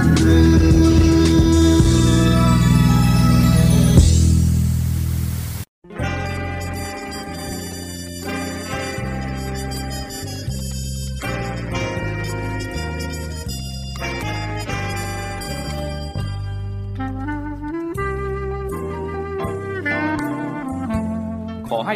รเรือใ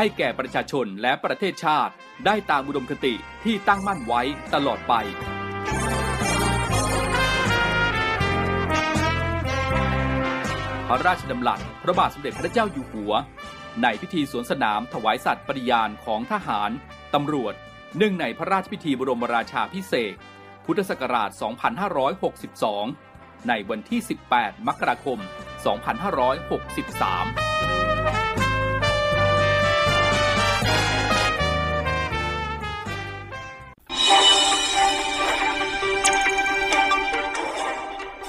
ให้แก่ประชาชนและประเทศชาติได้ตามอุดมคติที่ตั้งมั่นไว้ตลอดไปพระราชดำรัสพระบาทสมเด็จพระเจ้าอยู่หัวในพิธีสวนสนามถวายสัตย์ปฏิญาณของทหารตำรวจเนื่องในพระราชพิธีบรมราชาภิเษกพุทธศักราช2562ในวันที่18มกราคม2563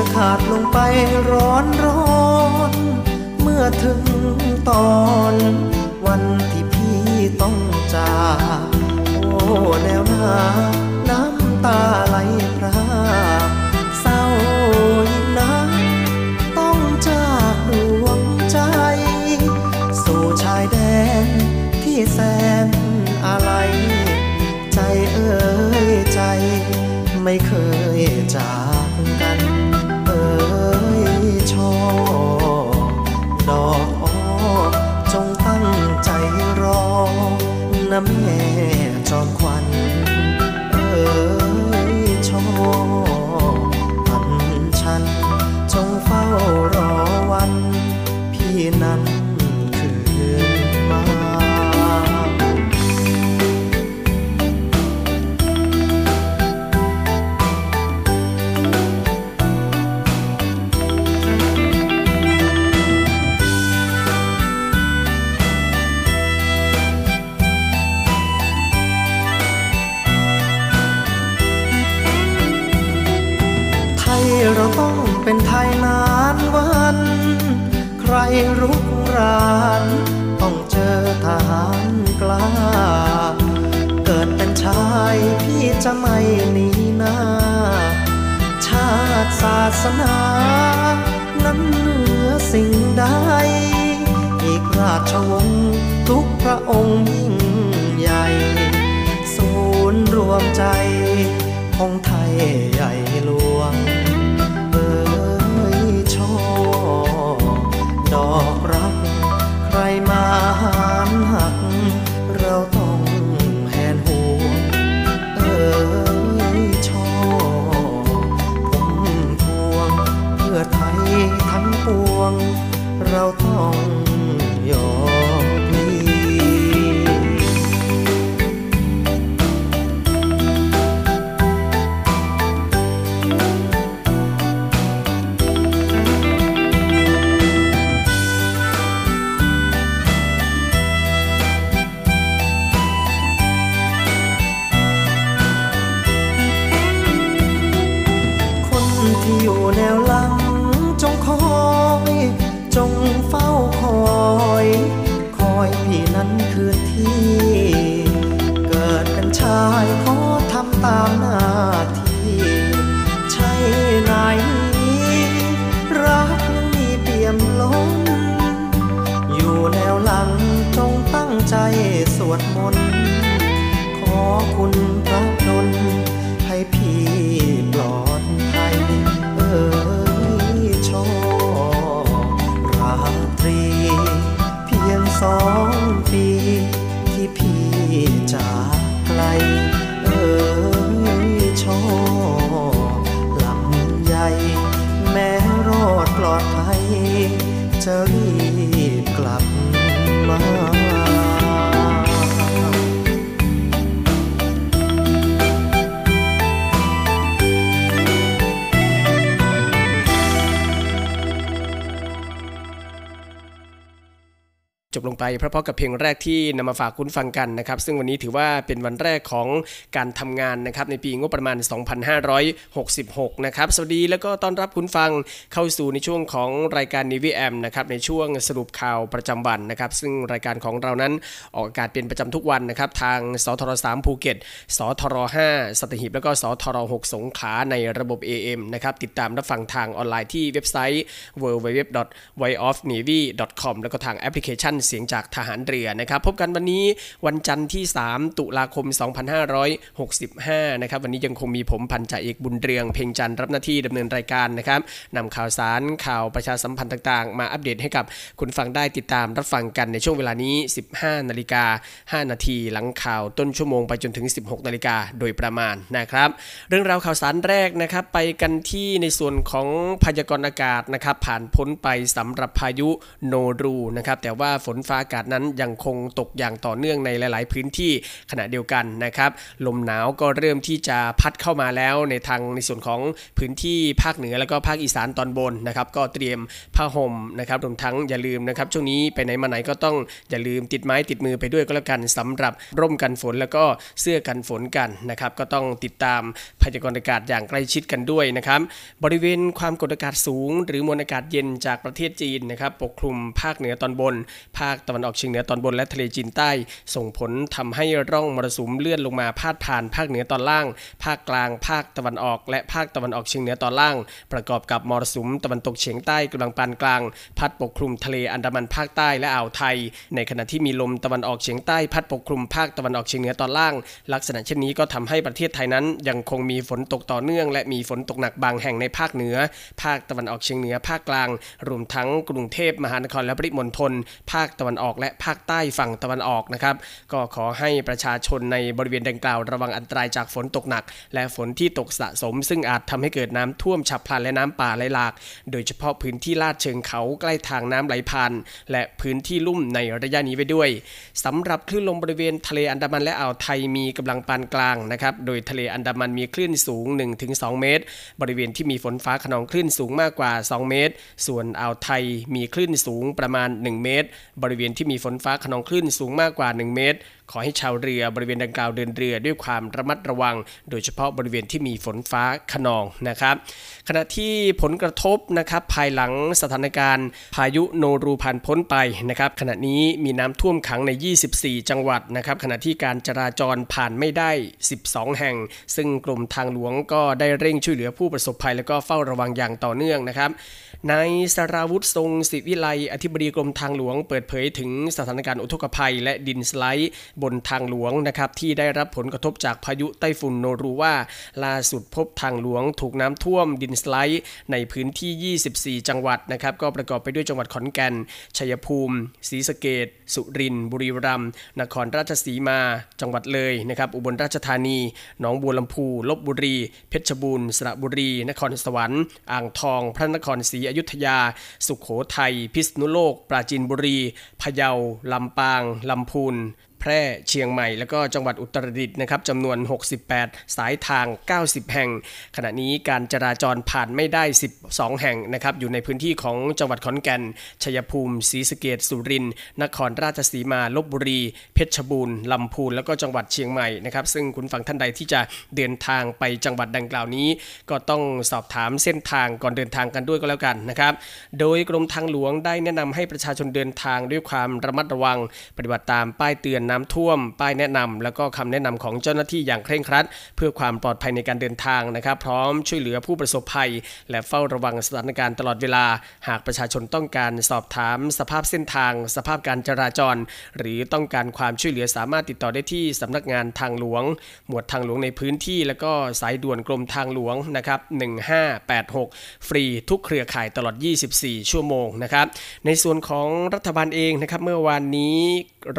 จะขาดลงไปร้อนเมื่อถึงตอนวันที่พี่ต้องจากโอ้แนวหน้าน้ำตาไหลพรากเศร้ายิ่งนักต้องจากดวงใจสู่ชายแดนที่แสนอะไรใจเอ่ยใจไม่เคยจากกันชอบดอกอ้อจงตั้งใจรอน้ำแม่จอมควันชอบพันชันจงเฝ้ารอวันพี่นั้นคืนมาเป็นไทยนานวันใครรุกรานต้องเจอทหารกล้าเกิดเป็นชายพี่จะไม่หนีหน้าชาติศาสนานั้นเหนือสิ่งใดอีกราชวงศ์ทุกพระองค์ยิ่งใหญ่ศูนย์รวมใจของไทยใหญ่หลวงดอกรักใครมาหักเราต้องแหนหัวชอบผมพวงเพื่อไทยทั้งปวงเราต้องยอมแนวหลังจงคอยจงเฝ้าคอยพี่นั้นคือที่เกิดเป็นชายขอทำตามหน้าที่ใช่นายนี้รักมีเปี่ยมล้นอยู่แนวหลังจง มนต์ขอคุณพระดลให้พี่ปลอดภัยเอ่ยชอราตรีเพียง2 ปีที่พี่จากไกลเอ่ยชอลำใหญ่แม้รอดปลอดภัยจะรีบกลับมาจบลงไปเพราะกับเพลงแรกที่นำมาฝากคุณฟังกันนะครับซึ่งวันนี้ถือว่าเป็นวันแรกของการทำงานนะครับในปีงบประมาณ2566นะครับสวัสดีแล้วก็ต้อนรับคุณฟังเข้าสู่ในช่วงของรายการ Navy AM นะครับในช่วงสรุปข่าวประจำวันนะครับซึ่งรายการของเรานั้นออกอากาศเป็นประจำทุกวันนะครับทางสทร3ภูเก็ตสทร5สัตหีบแล้วก็สทร6สงขลาในระบบ AM นะครับติดตามรับฟังทางออนไลน์ที่เว็บไซต์ www.voiceofnavy.com แล้วก็ทางแอปพลิเคชันเสียงจากทหารเรือนะครับพบกันวันนี้วันจันทร์ที่3 ตุลาคม 2565นะครับวันนี้ยังคงมีผมพันจ่าเอกบุญเรืองเพ็งจันทร์รับหน้าที่ดำเนินรายการนะครับนำข่าวสารข่าวประชาสัมพันธ์ต่างๆมาอัปเดตให้กับคุณฟังได้ติดตามรับฟังกันในช่วงเวลานี้ 15:05 นหลังข่าวต้นชั่วโมงไปจนถึง 16:00 นโดยประมาณนะครับเรื่องราวข่าวสารแรกนะครับไปกันที่ในส่วนของพยากรณ์อากาศนะครับผ่านพ้นไปสำหรับพายุโนรูนะครับแต่ว่าฝนฟ้าอากาศนั้นยังคงตกอย่างต่อเนื่องในหลายๆพื้นที่ขณะเดียวกันนะครับลมหนาวก็เริ่มที่จะพัดเข้ามาแล้วในส่วนของพื้นที่ภาคเหนือแล้วก็ภาคอีสานตอนบนนะครับก็เตรียมผ้าห่มนะครับรวมทั้งอย่าลืมนะครับช่วงนี้ไปไหนมาไหนก็ต้องอย่าลืมติดไม้ติดมือไปด้วยก็แล้วกันสำหรับร่มกันฝนแล้วก็เสื้อกันฝนกันนะครับก็ต้องติดตามพยากรณ์อากาศอย่างใกล้ชิดกันด้วยนะครับบริเวณความกดอากาศสูงหรือมวลอากาศเย็นจากประเทศจีนนะครับปกคลุมภาคเหนือตอนบนภาคตะวันออกเฉียงเหนือตอนบนและทะเลจีนใต้ส่งผลทำให้ร่องมรสุมเลื่อนลงมาพาดผ่านภาคเหนือตอนล่างภาคกลางภาคตะวันออกและภาคตะวันออกเฉียงเหนือตอนล่างประกอบกับมรสุมตะวันตกเฉียงใต้กำลังปานกลางพัดปกคลุมทะเลอันดามันภาคใต้และอ่าวไทยในขณะที่มีลมตะวันออกเฉียงใต้พัดปกคลุมภาคตะวันออกเฉียงเหนือตอนล่างลักษณะเช่นนี้ก็ทำให้ประเทศไทยนั้นยังคงมีฝนตกต่อเนื่องและมีฝนตกหนักบางแห่งในภาคเหนือภาคตะวันออกเฉียงเหนือภาคกลางรวมทั้งกรุงเทพมหานครและปริมณฑลภาคตะวันออกและภาคใต้ฝั่งตะวันออกนะครับก็ขอให้ประชาชนในบริเวณดังกล่าวระวังอันตรายจากฝนตกหนักและฝนที่ตกสะสมซึ่งอาจทำให้เกิดน้ำท่วมฉับพลันและน้ำป่าไหลหลากโดยเฉพาะพื้นที่ลาดเชิงเขาใกล้ทางน้ำไหลผ่านและพื้นที่ลุ่มในระยะนี้ไว้ด้วยสำหรับคลื่นลมบริเวณทะเลอันดามันและอ่าวไทยมีกำลังปานกลางนะครับโดยทะเลอันดามันมีคลื่นสูง 1-2 เมตรบริเวณที่มีฝนฟ้าคะนองคลื่นสูงมากกว่า2 เมตรส่วนอ่าวไทยมีคลื่นสูงประมาณ1 เมตรบริเวณที่มีฝนฟ้าคะนองคลื่นสูงมากกว่า1 เมตรขอให้ชาวเรือบริเวณดังกล่าวเดินเรือด้วยความระมัดระวังโดยเฉพาะบริเวณที่มีฝนฟ้าคะนองนะครับขณะที่ผลกระทบนะครับภายหลังสถานการณ์พายุโนรูผ่านพ้นไปนะครับขณะนี้มีน้ำท่วมขังใน24จังหวัดนะครับขณะที่การจราจรผ่านไม่ได้12แห่งซึ่งกรมทางหลวงก็ได้เร่งช่วยเหลือผู้ประสบภัยและก็เฝ้าระวังอย่างต่อเนื่องนะครับนายสราวุธทรงศิวิไลย์อธิบดีกรมทางหลวงเปิดเผยถึงสถานการณ์อุทกภัยและดินสไลด์บนทางหลวงนะครับที่ได้รับผลกระทบจากพายุไต้ฝุ่นโนรูว่าล่าสุดพบทางหลวงถูกน้ำท่วมดินสไลด์ในพื้นที่24จังหวัดนะครับก็ประกอบไปด้วยจังหวัดขอนแก่นชัยภูมิศรีสะเกษสุรินทร์บุรีรัมย์นครราชสีมาจังหวัดเลยนะครับอุบลราชธานีหนองบัวลำพูลพบุรีเพชรบูรณ์สระบุรีนครสวรรค์อ่างทองพระนครศรีอยุธยาสุโขทัยพิษณุโลกปราจีนบุรีพะเยาลำปางลำพูนแพร่เชียงใหม่และก็จังหวัดอุตรดิตถ์นะครับจำนวน68สายทาง90แห่งขณะนี้การจราจรผ่านไม่ได้12แห่งนะครับอยู่ในพื้นที่ของจังหวัดขอนแก่นชัยภูมิศรีสะเกษสุรินทร์นครราชสีมาลพบุรีเพชรบูรณ์ลำพูนและก็จังหวัดเชียงใหม่นะครับซึ่งคุณฟังท่านใดที่จะเดินทางไปจังหวัดดังกล่าวนี้ก็ต้องสอบถามเส้นทางก่อนเดินทางกันด้วยก็แล้วกันนะครับโดยกรมทางหลวงได้แนะนำให้ประชาชนเดินทางด้วยความระมัดระวังปฏิบัติตามป้ายเตือน น้ำท่วมป้ายแนะนำแล้วก็คำแนะนำของเจ้าหน้าที่อย่างเคร่งครัดเพื่อความปลอดภัยในการเดินทางนะครับพร้อมช่วยเหลือผู้ประสบภัยและเฝ้าระวังสถานการณ์ตลอดเวลาหากประชาชนต้องการสอบถามสภาพเส้นทางสภาพการจราจรหรือต้องการความช่วยเหลือสามารถติดต่อได้ที่สำนักงานทางหลวงหมวดทางหลวงในพื้นที่แล้วก็สายด่วนกรมทางหลวงนะครับ1586ฟรีทุกเครือข่ายตลอด24ชั่วโมงนะครับในส่วนของรัฐบาลเองนะครับเมื่อวานนี้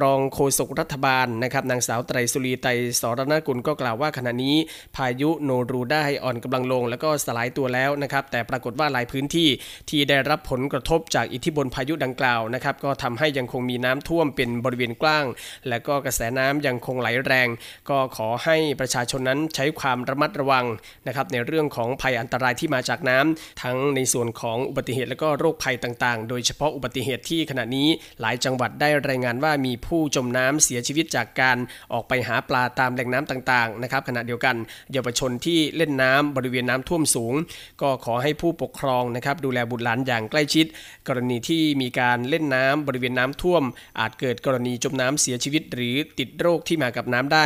รองโฆษกรัฐบาลนะครับนางสาวไตรสุรีไตรสรณกุลก็กล่าวว่าขณะนี้พายุโนรูได้อ่อนกำลังลงแล้วก็สลายตัวแล้วนะครับแต่ปรากฏว่าหลายพื้นที่ที่ได้รับผลกระทบจากอิทธิพลพายุดังกล่าวนะครับก็ทำให้ยังคงมีน้ำท่วมเป็นบริเวณกว้างและก็กระแสน้ำยังคงไหลแรงก็ขอให้ประชาชนนั้นใช้ความระมัดระวังนะครับในเรื่องของภัยอันตรายที่มาจากน้ำทั้งในส่วนของอุบัติเหตุและก็โรคภัยต่างๆโดยเฉพาะอุบัติเหตุที่ขณะนี้หลายจังหวัดได้รายงานว่ามีผู้จมน้ำเสียชีวิตจากการออกไปหาปลาตามแหล่งน้ำต่างๆนะครับขณะเดียวกันเยาวชนที่เล่นน้ำบริเวณน้ำท่วมสูงก็ขอให้ผู้ปกครองนะครับดูแลบุตรหลานอย่างใกล้ชิดกรณีที่มีการเล่นน้ำบริเวณน้ำท่วมอาจเกิดกรณีจมน้ำเสียชีวิตหรือติดโรคที่มากับน้ำได้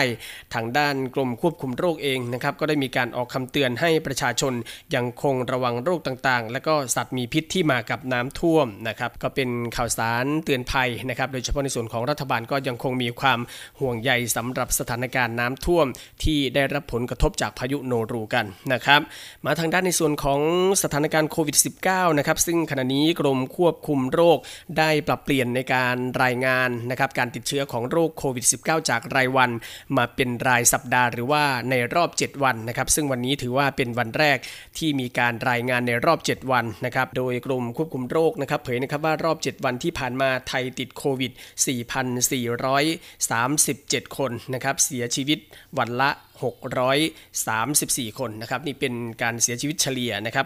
ทางด้านกรมควบคุมโรคเองนะครับก็ได้มีการออกคำเตือนให้ประชาชนยังคงระวังโรคต่างๆและก็สัตว์มีพิษที่มากับน้ำท่วมนะครับก็เป็นข่าวสารเตือนภัยนะครับโดยเฉพาะในส่วนของรัฐบาลก็ยังคงมีความห่วงใยสำหรับสถานการณ์น้ำท่วมที่ได้รับผลกระทบจากพายุโนรูกันนะครับมาทางด้านในส่วนของสถานการณ์โควิด -19 นะครับซึ่งขณะนี้กรมควบคุมโรคได้ปรับเปลี่ยนในการรายงานนะครับการติดเชื้อของโรคโควิด -19 จากรายวันมาเป็นรายสัปดาห์หรือว่าในรอบ7วันนะครับซึ่งวันนี้ถือว่าเป็นวันแรกที่มีการรายงานในรอบ7วันนะครับโดยกรมควบคุมโรคนะครับเผยนะครับว่ารอบ7วันที่ผ่านมาไทยติดโควิด 4,437 คนนะครับเสียชีวิตวันละ634 คนนะครับนี่เป็นการเสียชีวิตเฉลี่ยนะครับ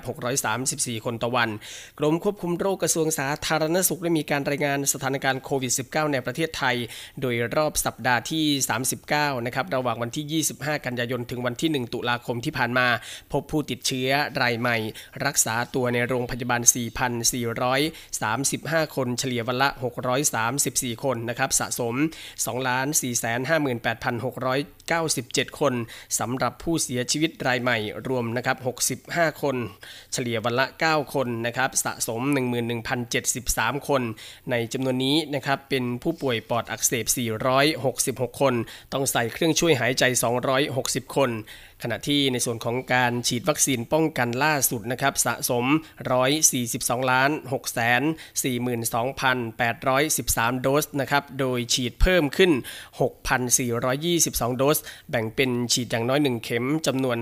634 คนต่อวันกรมควบคุมโรคกระทรวงสาธารณสุขได้มีการรายงานสถานการณ์โควิด -19 ในประเทศไทยโดยรอบสัปดาห์ที่39นะครับระหว่างวันที่25กันยายนถึงวันที่1ตุลาคมที่ผ่านมาพบผู้ติดเชื้อรายใหม่รักษาตัวในโรงพยาบาล 4,435 คนเฉลี่ยวันละ634 คนนะครับสะสม 2,458,697 คนสำหรับผู้เสียชีวิตรายใหม่รวมนะครับ65คนเฉลี่ยวันละ9คนนะครับสะสม 11,073 คนในจำนวนนี้นะครับเป็นผู้ป่วยปอดอักเสบ466คนต้องใส่เครื่องช่วยหายใจ260คนขณะที่ในส่วนของการฉีดวัคซีนป้องกันล่าสุดนะครับสะสม 142,642,813 โดสนะครับโดยฉีดเพิ่มขึ้น 6,422 โดสแบ่งเป็นฉีดอย่างน้อย1เข็มจำนวน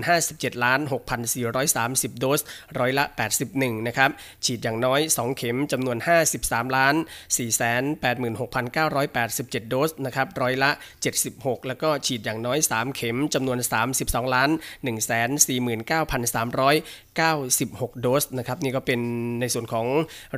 57,630,430 โดสร้อยละ 81% นะครับฉีดอย่างน้อย2เข็มจำนวน 53,486,987 โดสนะครับร้อยละ 76% แล้วก็ฉีดอย่างน้อย3เข็มจำนวน 32,149,396 โดสนะครับนี่ก็เป็นในส่วนของ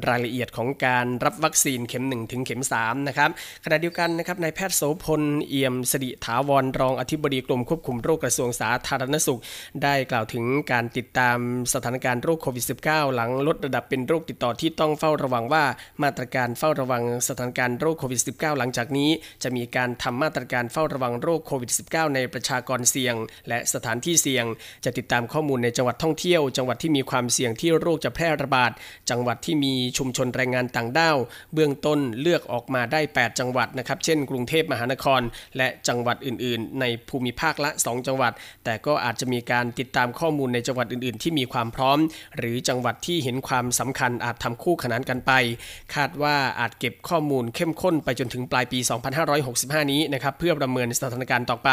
รายละเอียดของการรับวัคซีนเข็ม1ถึงเข็ม3นะครับขณะเดียวกันนะครับนายแพทย์โสพลเอี่ยมสิริถาวรรองอธิบดีกรมควบคุมโรคกระทรวงสาธารณสุขได้กล่าวถึงการติดตามสถานการณ์โรคโควิด -19 หลังลดระดับเป็นโรคติดต่อที่ต้องเฝ้าระวังว่ามาตรการเฝ้าระวังสถานการณ์โรคโควิด -19 หลังจากนี้จะมีการทำมาตรการเฝ้าระวังโรคโควิด -19 ในประชากรเสี่ยงและสถานที่เสี่ยงจะติดตามข้อมูลในจังหวัดท่องเที่ยวจังหวัดที่มีความเสี่ยงที่โรคจะแพร่ระบาดจังหวัดที่มีชุมชนแรงงานต่างด้าวเบื้องต้นเลือกออกมาได้8จังหวัดนะครับเช่นกรุงเทพมหานครและจังหวัดอื่นๆในภูมิภาคละ2จังหวัดแต่ก็อาจจะมีการติดตามข้อมูลในจังหวัดอื่นๆที่มีความพร้อมหรือจังหวัดที่เห็นความสำคัญอาจทำคู่ขนานกันไปคาดว่าอาจเก็บข้อมูลเข้มข้นไปจนถึงปลายปี2565นี้นะครับเพื่อประเมินสถานการณ์ต่อไป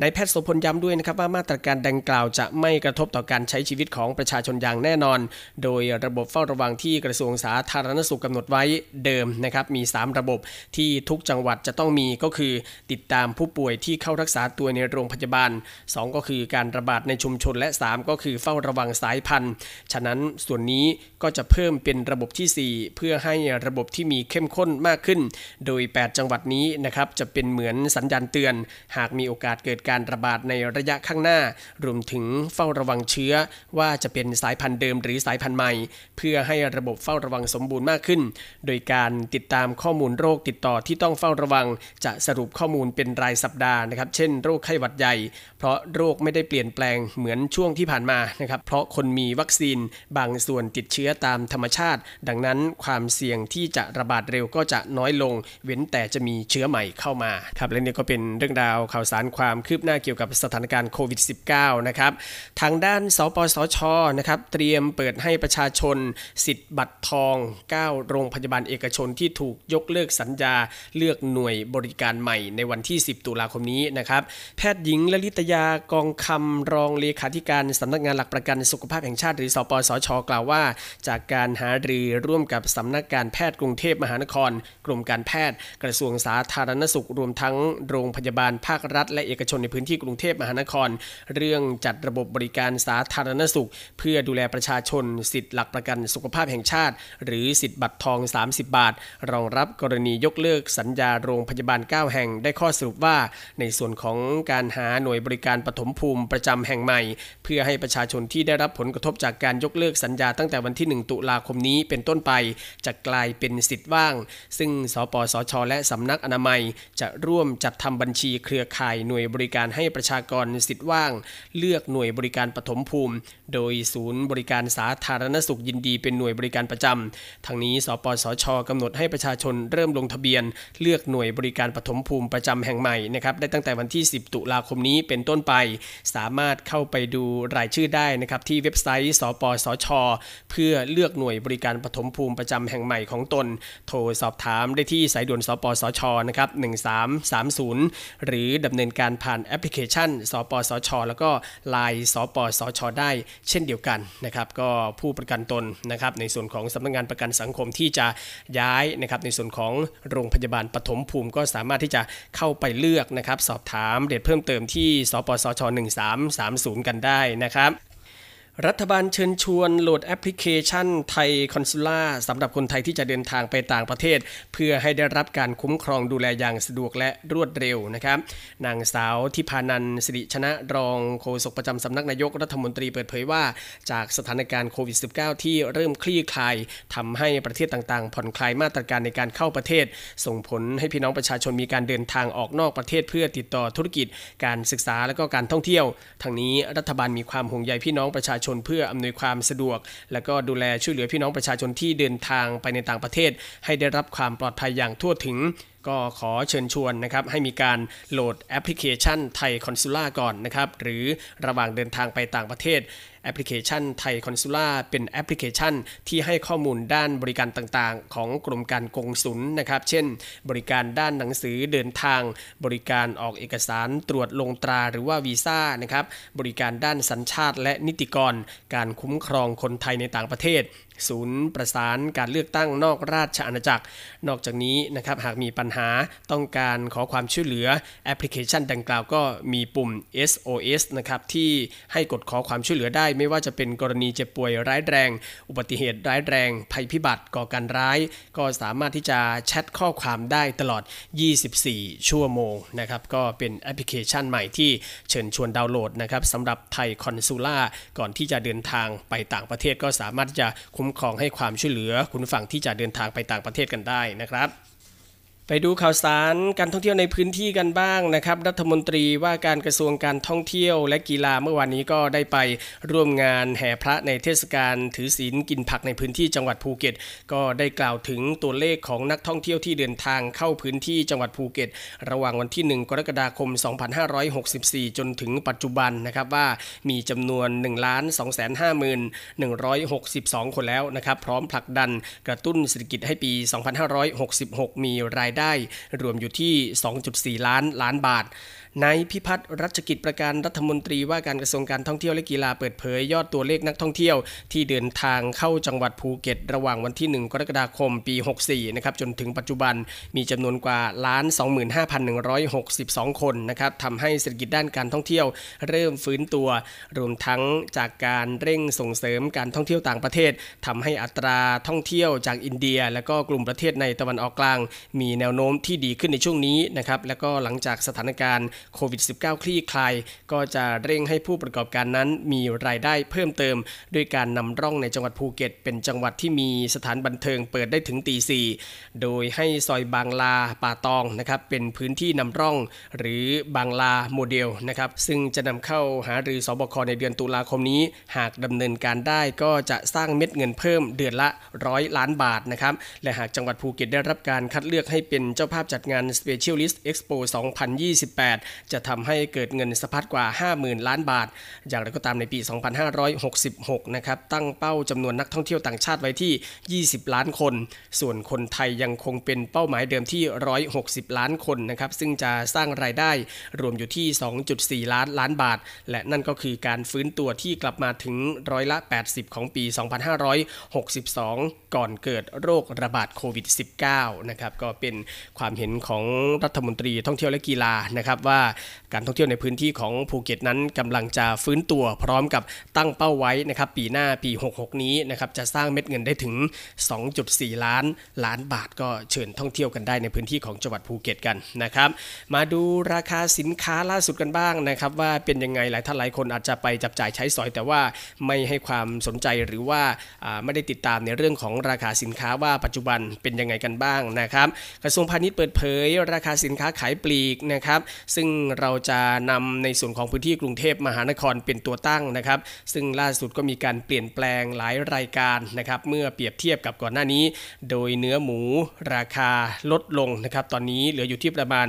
นายแพทย์โสพลย้ำด้วยนะครับว่ามาตรการดังกล่าวจะไม่กระทบต่อการใช้ชีวิตของประชาชนอย่างแน่นอนโดยระบบเฝ้าระวังที่กระทรวงสาธารณสุขกำหนดไว้เดิมนะครับมี3ระบบที่ทุกจังหวัดจะต้องมีก็คือติดตามผู้ป่วยที่เข้ารักษาตัวในโรงพยาบาล2ก็คือการระบาดในชุมชนและ3ก็คือเฝ้าระวังสายพันธุ์ฉะนั้นส่วนนี้ก็จะเพิ่มเป็นระบบที่4เพื่อให้ระบบที่มีเข้มข้นมากขึ้นโดย8จังหวัดนี้นะครับจะเป็นเหมือนสัญญาณเตือนหากมีโอกาสเกิด การระบาดในระยะข้างหน้ารวมถึงเฝ้าระวังเชื้อว่าจะเป็นสายพันธุ์เดิมหรือสายพันธุ์ใหม่เพื่อให้ระบบเฝ้าระวังสมบูรณ์มากขึ้นโดยการติดตามข้อมูลโรคติดต่อที่ต้องเฝ้าระวังจะสรุปข้อมูลเป็นรายสัปดาห์นะครับเช่นโรคไข้หวัดใหญ่เพราะโรคไม่ได้เปลี่ยนแปลงเหมือนช่วงที่ผ่านมานะครับเพราะคนมีวัคซีนบางส่วนติดเชื้อตามธรรมชาติดังนั้นความเสี่ยงที่จะระบาดเร็วก็จะน้อยลงเว้นแต่จะมีเชื้อใหม่เข้ามาครับและนี่ก็เป็นเรื่องราวข่าวสารความคืบหน้าเกี่ยวกับสถานการณ์โควิด -19 นะครับทางด้านสปสช.นะครับเตรียมเปิดให้ประชาชนสิทธิ์บัตรทอง9โรงพยาบาลเอกชนที่ถูกยกเลิกสัญญาเลือกหน่วยบริการใหม่ในวันที่10ตุลาคมนี้นะครับแพทย์หญิงลลิตยากองคำรองเลขาธิการสำนักงานหลักประกันสุขภาพแห่งชาติหรือสปสช.กล่าวว่าจากการหารือร่วมกับสำนักการแพทย์กรุงเทพมหานครกรมการแพทย์กระทรวงสาธารณสุขรวมทั้งโรงพยาบาลภาครัฐและเอกชนในพื้นที่กรุงเทพมหานครเรื่องจัดระบบบริการสาธารณสุขเพื่อดูแลประชาชนสิทธิหลักประกันสุขภาพแห่งชาติหรือสิทธิบัตรทอง30บาทรองรับกรณียกเลิกสัญญาโรงพยาบาล9แห่งได้ข้อสรุปว่าในส่วนของการหาหน่วยบริการปฐมภูมิประจำแห่งใหม่เพื่อให้ประชาชนที่ได้รับผลกระทบจากการยกเลิกสัญญาตั้งแต่วันที่1ตุลาคมนี้เป็นต้นไปจะกลายเป็นสิทธิ์ว่างซึ่งสปสช.และสำนักอนามัยจะร่วมจัดทำบัญชีเครือข่ายหน่วยบริการให้ประชากรสิทธิ์ว่างเลือกหน่วยบริการปฐมภูมิโดยศูนย์บริการสาธารณสุขยินดีเป็นหน่วยบริการประจำทางนี้สปสช.กำหนดให้ประชาชนเริ่มลงทะเบียนเลือกหน่วยบริการปฐมภูมิประจำแห่งใหม่นะครับได้ตั้งแต่วันที่10ตุลาคมนี้เป็นต้นไปสามารถเข้าไปดูรายชื่อได้นะครับที่เว็บไซต์สปสช.เพื่อเลือกหน่วยบริการปฐมภูมิประจำแห่งใหม่ของตนโทรสอบถามได้ที่สายด่วนสปสช.นะครับ1330หรือดำเนินการผ่านแอปพลิเคชันสปสช.แล้วก็ LINE สปสช.ได้เช่นเดียวกันนะครับก็ผู้ประกันตนนะครับในส่วนของสำนักงานประกันสังคมที่จะย้ายนะครับในส่วนของโรงพยาบาลปฐมภูมิก็สามารถที่จะเข้าไปเลือกนะครับสอบถามเด็ดเพิ่มเติมที่สปสช1330กันได้นะครับรัฐบาลเชิญชวนโหลดแอปพลิเคชันไทยคอนซูล่าสำหรับคนไทยที่จะเดินทางไปต่างประเทศเพื่อให้ได้รับการคุ้มครองดูแลอย่างสะดวกและรวดเร็วนะครับนางสาวทิพานันท์สิริชนะรองโฆษกประจำสำนักนายกรัฐมนตรีเปิดเผยว่าจากสถานการณ์โควิด -19 ที่เริ่มคลี่คลายทำให้ประเทศต่างๆผ่อนคลายมาตรการในการเข้าประเทศส่งผลให้พี่น้องประชาชนมีการเดินทางออกนอกประเทศเพื่อติดต่อธุรกิจการศึกษาและก็การท่องเที่ยวทั้งนี้รัฐบาลมีความห่วงใยพี่น้องประชาชนเพื่ออำนวยความสะดวกและก็ดูแลช่วยเหลือพี่น้องประชาชนที่เดินทางไปในต่างประเทศให้ได้รับความปลอดภัยอย่างทั่วถึงก็ขอเชิญชวนนะครับให้มีการโหลดแอปพลิเคชันไทยคอนซูล่าก่อนนะครับหรือระหว่างเดินทางไปต่างประเทศแอปพลิเคชันไทยคอนซูล่าเป็นแอปพลิเคชันที่ให้ข้อมูลด้านบริการต่างๆของกรมการกงสุลนะครับเช่นบริการด้านหนังสือเดินทางบริการออกเอกสารตรวจลงตราหรือว่าวีซ่านะครับบริการด้านสัญชาติและนิติกรการคุ้มครองคนไทยในต่างประเทศศูนย์ประสานการเลือกตั้งนอกราชอาณาจักรนอกจากนี้นะครับหากมีปัญหาต้องการขอความช่วยเหลือแอปพลิเคชันดังกล่าวก็มีปุ่ม SOS นะครับที่ให้กดขอความช่วยเหลือได้ไม่ว่าจะเป็นกรณีเจ็บป่วยร้ายแรงอุบัติเหตุร้ายแรงภัยพิบัติก่อการร้ายก็สามารถที่จะแชทข้อความได้ตลอด24ชั่วโมงนะครับก็เป็นแอปพลิเคชันใหม่ที่เชิญชวนดาวน์โหลดนะครับสำหรับไทยคอนซูล่าก่อนที่จะเดินทางไปต่างประเทศก็สามารถจะคุ้มครองให้ความช่วยเหลือคุณฝั่งที่จะเดินทางไปต่างประเทศกันได้นะครับไปดูข่าวสารการท่องเที่ยวในพื้นที่กันบ้างนะครับรัฐมนตรีว่าการกระทรวงการท่องเที่ยวและกีฬาเมื่อวานนี้ก็ได้ไปร่วมงานแห่พระในเทศกาลถือศีลกินผักในพื้นที่จังหวัดภูเก็ตก็ได้กล่าวถึงตัวเลขของนักท่องเที่ยวที่เดินทางเข้าพื้นที่จังหวัดภูเก็ตระหว่างวันที่1กรกฎาคม2564จนถึงปัจจุบันนะครับว่ามีจำนวน 1,250,162 คนแล้วนะครับพร้อมผลักดันกระตุ้นเศรษฐกิจให้ปี2566มีรายได้รวมอยู่ที่ 2.4 ล้านบาทนายพิพัฒน์รัชกิจประการรัฐมนตรีว่าการกระทรวงการท่องเที่ยวและกีฬาเปิดเผยยอดตัวเลขนักท่องเที่ยวที่เดินทางเข้าจังหวัดภูเก็ตระหว่างวันที่1กรกฎาคมปี64นะครับจนถึงปัจจุบันมีจำนวนกว่า 25,162 คนนะครับทำให้เศรษฐกิจด้านการท่องเที่ยวเริ่มฟื้นตัวรวมทั้งจากการเร่งส่งเสริมการท่องเที่ยวต่างประเทศทำให้อัตราท่องเที่ยวจากอินเดียและก็กลุ่มประเทศในตะวันออกกลางมีแน นวโน้มที่ดีขึ้นในช่วงนี้นะครับแล้วก็หลังจากสถานการณ์โควิด -19 คลี่คลายก็จะเร่งให้ผู้ประกอบการนั้นมีรายได้เพิ่มเติมด้วยการนำร่องในจังหวัดภูเก็ตเป็นจังหวัดที่มีสถานบันเทิงเปิดได้ถึงตีสี่โดยให้ซอยบางลาป่าตองนะครับเป็นพื้นที่นำร่องหรือบางลาโมเดลนะครับซึ่งจะนำเข้าหารือสบคในเดือนตุลาคมนี้หากดำเนินการได้ก็จะสร้างเม็ดเงินเพิ่มเดือนละ100 ล้านบาทนะครับและหากจังหวัดภูเก็ตได้รับการคัดเลือกให้เป็นเจ้าภาพจัดงาน Specialist Expo 2028 จะทำให้เกิดเงินสะพัดกว่า 50,000 ล้านบาทอย่างไรก็ตามในปี 2566 นะครับตั้งเป้าจำนวนนักท่องเที่ยวต่างชาติไว้ที่ 20 ล้านคนส่วนคนไทยยังคงเป็นเป้าหมายเดิมที่ 160 ล้านคนนะครับซึ่งจะสร้างรายได้รวมอยู่ที่ 2.4 ล้านบาทและนั่นก็คือการฟื้นตัวที่กลับมาถึง80%ของปี 2562 ก่อนเกิดโรคระบาดโควิด -19 นะครับก็เป็นความเห็นของรัฐมนตรีท่องเที่ยวและกีฬานะครับว่าการท่องเที่ยวในพื้นที่ของภูเก็ตนั้นกำลังจะฟื้นตัวพร้อมกับตั้งเป้าไว้นะครับปีหน้าปี 66 นี้นะครับจะสร้างเม็ดเงินได้ถึง 2.4 ล้านบาทก็เชิญท่องเที่ยวกันได้ในพื้นที่ของจังหวัดภูเก็ตกันนะครับมาดูราคาสินค้าล่าสุดกันบ้างนะครับว่าเป็นยังไงหลายคนอาจจะไปจับจ่ายใช้สอยแต่ว่าไม่ให้ความสนใจหรือว่าไม่ได้ติดตามในเรื่องของราคาสินค้าว่าปัจจุบันเป็นยังไงกันบ้างนะครับกระทรวงพาณิชย์เปิดเผยราคาสินค้าขายปลีกนะครับซึ่งเราจะนำในส่วนของพื้นที่กรุงเทพมหานครเป็นตัวตั้งนะครับซึ่งล่าสุดก็มีการเปลี่ยนแปลงหลายรายการนะครับเมื่อเปรียบเทียบกับก่อนหน้านี้โดยเนื้อหมูราคาลดลงนะครับตอนนี้เหลืออยู่ที่ประมาณ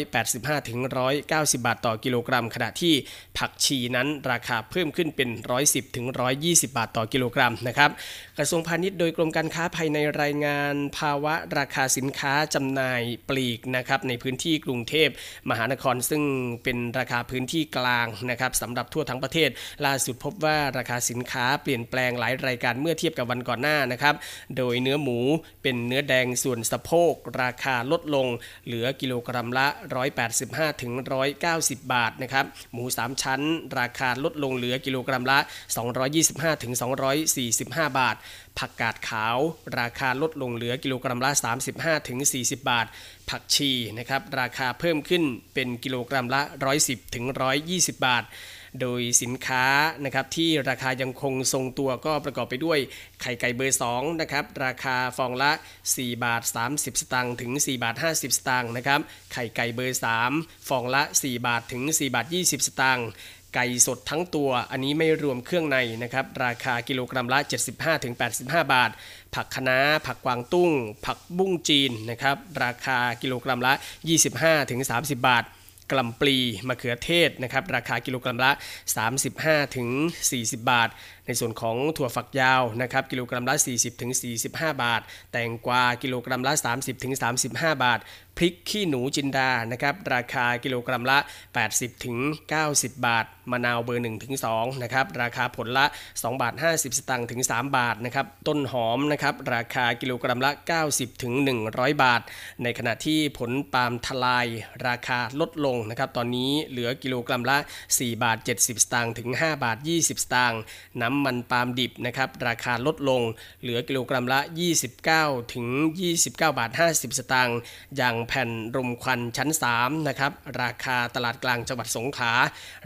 185ถึง190บาทต่อกิโลกรัมขณะที่ผักชีนั้นราคาเพิ่มขึ้นเป็น110ถึง120บาทต่อกิโลกรัมนะครับกระทรวงพาณิชย์โดยกรมการค้าภายในรายงานภาวะราคาสินค้าจำหน่ายปลีกนะครับในพื้นที่กรุงเทพมหานครซึ่งเป็นราคาพื้นที่กลางนะครับสำหรับทั่วทั้งประเทศล่าสุดพบว่าราคาสินค้าเปลี่ยนแปลงหลายรายการเมื่อเทียบกับวันก่อนหน้านะครับโดยเนื้อหมูเป็นเนื้อแดงส่วนสะโพกราคาลดลงเหลือกิโลกรัมละ185ถึง190บาทนะครับหมู3ชั้นราคาลดลงเหลือกิโลกรัมละ225ถึง245บาทผักกาดขาวราคาลดลงเหลือกิโลกรัมละ35ถึง40บาทผักชีนะครับราคาเพิ่มขึ้นเป็นกิโลกรัมละ110ถึง120บาทโดยสินค้านะครับที่ราคายังคงทรงตัวก็ประกอบไปด้วยไข่ไก่เบอร์2นะครับราคาฟองละ4.30 บาทถึง4.50 บาทนะครับไข่ไก่เบอร์3ฟองละ4 บาทถึง4.20 บาทไก่สดทั้งตัวอันนี้ไม่รวมเครื่องในนะครับราคากิโลกรัมละ 75-85 บาทผักคะน้าผักกวางตุ้งผักบุ้งจีนนะครับราคากิโลกรัมละ 25-30 บาทกล่ำปลีมะเขือเทศนะครับราคากิโลกรัมละ 35-40 บาทในส่วนของถั่วฝักยาวนะครับกิโลกรัมละ 40-45 บาทแตงกวากิโลกรัมละ 30-35 บาทพริกขี้หนูจินดานะครับราคากิโลกรัมละ 80-90 บาทมะนาวเบอร์ 1-2 นะครับราคาผลละ 2.50 บาทถึง3 บาทนะครับต้นหอมนะครับราคากิโลกรัมละ 90-100 บาทในขณะที่ผลปาล์มทลายราคาลดลงนะครับตอนนี้เหลือกิโลกรัมละ 4.70 บาทถึง 5.20 บาทน้ำมันปาล์มดิบนะครับราคาลดลงเหลือกิโลกรัมละ 29 ถึง 29.50 บาทอย่างแผ่นรมควันชั้น3นะครับราคาตลาดกลางจังหวัดสงขลา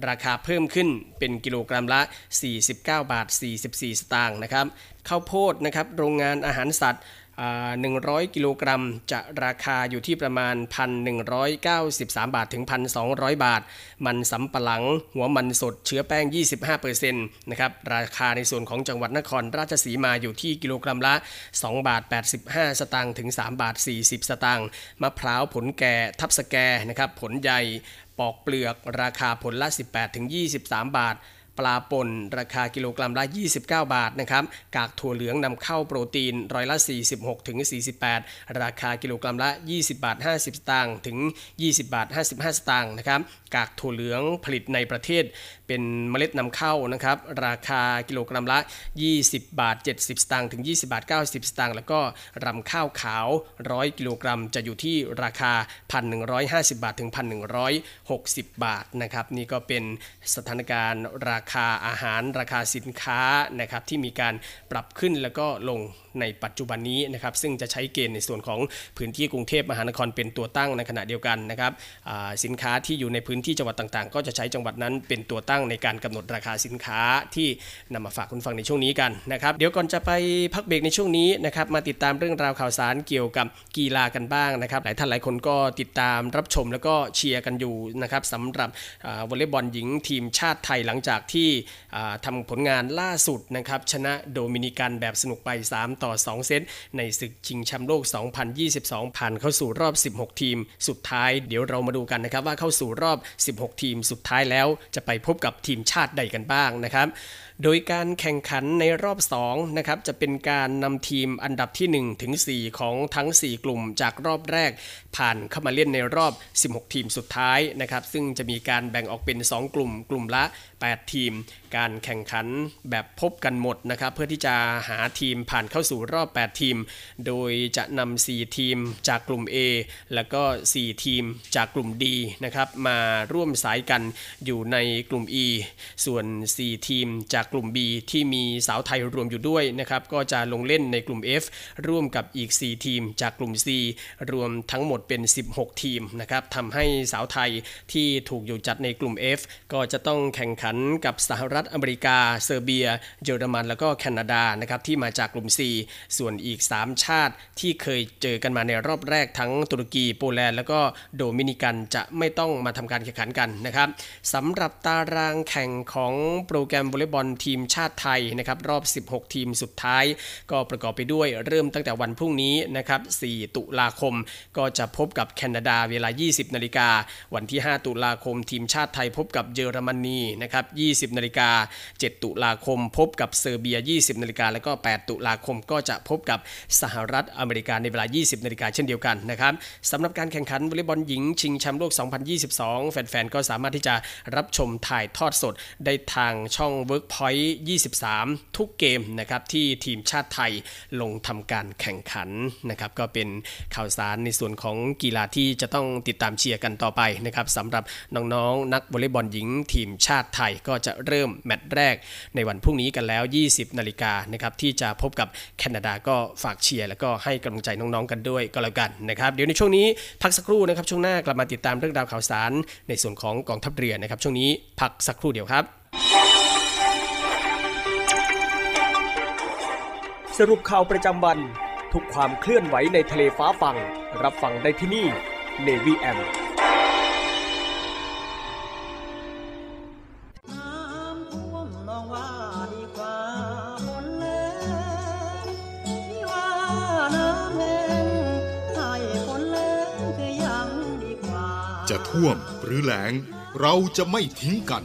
ราคาเพิ่มขึ้นเป็นกิโลกรัมละ 49.44 บาทนะครับข้าวโพดนะครับโรงงานอาหารสัตว์100 กิโลกรัมจะราคาอยู่ที่ประมาณ 1,193 บาทถึง 1,200 บาทมันสำปะหลังหัวมันสดเชื้อแป้ง 25% นะครับราคาในส่วนของจังหวัดนครราชสีมาอยู่ที่กิโลกรัมละ 2.85 บาทถึง 3.40 บาทมะพร้าวผลแก่ทับสแกนะครับผลใหญ่ปอกเปลือกราคาผลละ 18 ถึง 23 บาทปลาป่นราคากิโลกรัมละ 29 บาทนะครับกากถั่วเหลืองนำเข้าโปรตีนร้อยละ 46 ถึง 48 ราคากิโลกรัมละ 20.50 บาทถึง 20.55 บาทนะครับกากถั่วเหลืองผลิตในประเทศเป็นเมล็ดนำเข้านะครับราคากิโลกรัมละ 20.70 บาทถึง 20.90 บาทแล้วก็รำข้าวขาว100กิโลกรัมจะอยู่ที่ราคา 1,150 บาทถึง 1,160 บาทนะครับนี่ก็เป็นสถานการณ์รา คาอาหารราคาสินค้านะครับที่มีการปรับขึ้นแล้วก็ลงในปัจจุบันนี้นะครับซึ่งจะใช้เกณฑ์ในส่วนของพื้นที่กรุงเทพมหานครเป็นตัวตั้งในขณะเดียวกันนะครับสินค้าที่อยู่ในพื้นที่จังหวัดต่างๆก็จะใช้จังหวัดนั้นเป็นตัวตั้งในการกำหนดราคาสินค้าที่นำมาฝากคุณฟังในช่วงนี้กันนะครับเดี๋ยวก่อนจะไปพักเบรกในช่วงนี้นะครับมาติดตามเรื่องราวข่าวสารเกี่ยวกับกีฬากันบ้างนะครับหลายท่านหลายคนก็ติดตามรับชมแล้วก็เชียร์กันอยู่นะครับสำหรับวอลเลย์บอลหญิงทีมชาติไทยหลังจากที่ทำผลงานล่าสุดนะครับชนะโดมินิกันแบบสนุกไป3-2 เซตในศึกชิงแชมป์โลก 2022 ผ่านเข้าสู่รอบ 16 ทีมสุดท้ายเดี๋ยวเรามาดูกันนะครับว่าเข้าสู่รอบ 16 ทีมสุดท้ายแล้วจะไปพบกับทีมชาติใดกันบ้างนะครับโดยการแข่งขันในรอบ2นะครับจะเป็นการนำทีมอันดับที่1ถึง4ของทั้ง4กลุ่มจากรอบแรกผ่านเข้ามาเล่นในรอบ16ทีมสุดท้ายนะครับซึ่งจะมีการแบ่งออกเป็น2กลุ่มกลุ่มละ8ทีมการแข่งขันแบบพบกันหมดนะครับเพื่อที่จะหาทีมผ่านเข้าสู่รอบ8ทีมโดยจะนำ4ทีมจากกลุ่ม A แล้วก็4ทีมจากกลุ่ม D นะครับมาร่วมสายกันอยู่ในกลุ่ม E ส่วน4ทีมจากกลุ่ม B ที่มีสาวไทยรวมอยู่ด้วยนะครับก็จะลงเล่นในกลุ่ม F ร่วมกับอีก4ทีมจากกลุ่ม C รวมทั้งหมดเป็น16ทีมนะครับทำให้สาวไทยที่ถูกอยู่จัดในกลุ่ม F ก็จะต้องแข่งขันกับสหรัฐอเมริกาเซอร์เบียเยอรมันแล้วก็แคนาดานะครับที่มาจากกลุ่ม C ส่วนอีก3ชาติที่เคยเจอกันมาในรอบแรกทั้งตุรกีโปแลนด์แล้วก็โดมินิกันจะไม่ต้องมาทำการแข่งขันกันนะครับสำหรับตารางแข่งของโปรแกรมวอลเลย์บอลทีมชาติไทยนะครับรอบ16ทีมสุดท้ายก็ประกอบไปด้วยเริ่มตั้งแต่วันพรุ่งนี้นะครับ4ตุลาคมก็จะพบกับแคนาดาเวลา 20:00 น.วันที่5ตุลาคมทีมชาติไทยพบกับเยอรมนีนะครับ 20:00 น.7ตุลาคมพบกับเซอร์เบีย 20:00 น.แล้วก็8ตุลาคมก็จะพบกับสหรัฐอเมริกาในเวลา 20:00 น.เช่นเดียวกันนะครับสำหรับการแข่งขันวอลเลย์บอลหญิงชิงแชมป์โลก 2022 แฟนๆก็สามารถที่จะรับชมถ่ายทอดสดได้ทางช่องเวิร์กพอยต์23ทุกเกมนะครับที่ทีมชาติไทยลงทำการแข่งขันนะครับก็เป็นข่าวสารในส่วนของกีฬาที่จะต้องติดตามเชียร์กันต่อไปนะครับสำหรับน้องๆ นักวอลเลย์บอลหญิงทีมชาติไทยก็จะเริ่มแมตช์แรกในวันพรุ่งนี้กันแล้ว 20:00 น.นะครับที่จะพบกับแคนาดาก็ฝากเชียร์แล้วก็ให้กำลังใจน้องๆกันด้วยก็แล้วกันนะครับเดี๋ยวในช่วงนี้พักสักครู่นะครับช่วงหน้ากลับมาติดตามเรื่องราวข่าวสารในส่วนของกองทัพเรือนะครับช่วงนี้พักสักครู่เดียวครับสรุปข่าวประจำวันทุกความเคลื่อนไหวในทะเลฟ้าฝั่งรับฟังได้ที่นี่ Navy AMจะท่วมหรือแล้งเราจะไม่ทิ้งกัน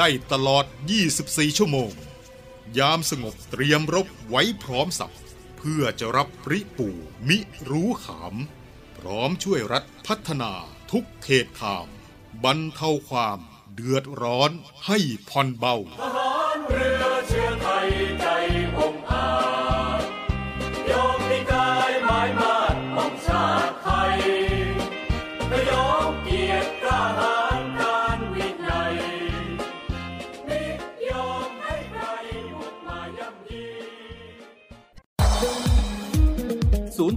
ได้ตลอด24ชั่วโมงยามสงบเตรียมรบไว้พร้อมสับเพื่อจะรับปริปูมิรู้ขามพร้อมช่วยรัฐพัฒนาทุกเขตขามบรรเทาความเดือดร้อนให้ผ่อนเบาทหารเรือเชื้อไทยใจองอาจยอมที่กายหมายมั่นของชาติไทยและยอมเกียรติกล้าหาญการวินัยไม่ยอมให้ใครบุกมาย่ำยีศูนย์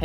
ให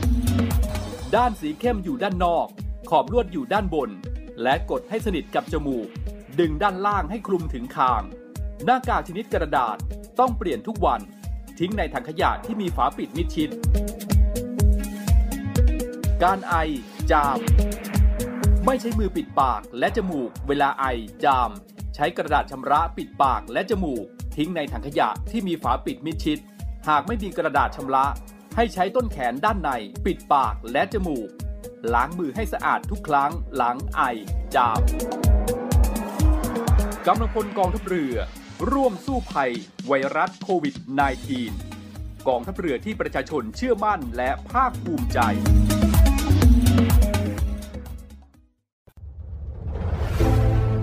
ด้านสีเข้มอยู่ด้านนอกขอบลวดอยู่ด้านบนและกดให้สนิทกับจมูกดึงด้านล่างให้คลุมถึงคางหน้ากากชนิดกระดาษต้องเปลี่ยนทุกวันทิ้งในถังขยะที่มีฝาปิดมิดชิดการไอจามไม่ใช้มือปิดปากและจมูกเวลาไอจามใช้กระดาษชำระปิดปากและจมูกทิ้งในถังขยะที่มีฝาปิดมิดชิดหากไม่มีกระดาษชำระให้ใช้ต้นแขนด้านในปิดปากและจมูกล้างมือให้สะอาดทุกครั้งหลังไอจามกำลังพลกองทัพเรือร่วมสู้ภัยไวรัสโควิด -19 กองทัพเรือที่ประชาชนเชื่อมั่นและภาคภูมิใจ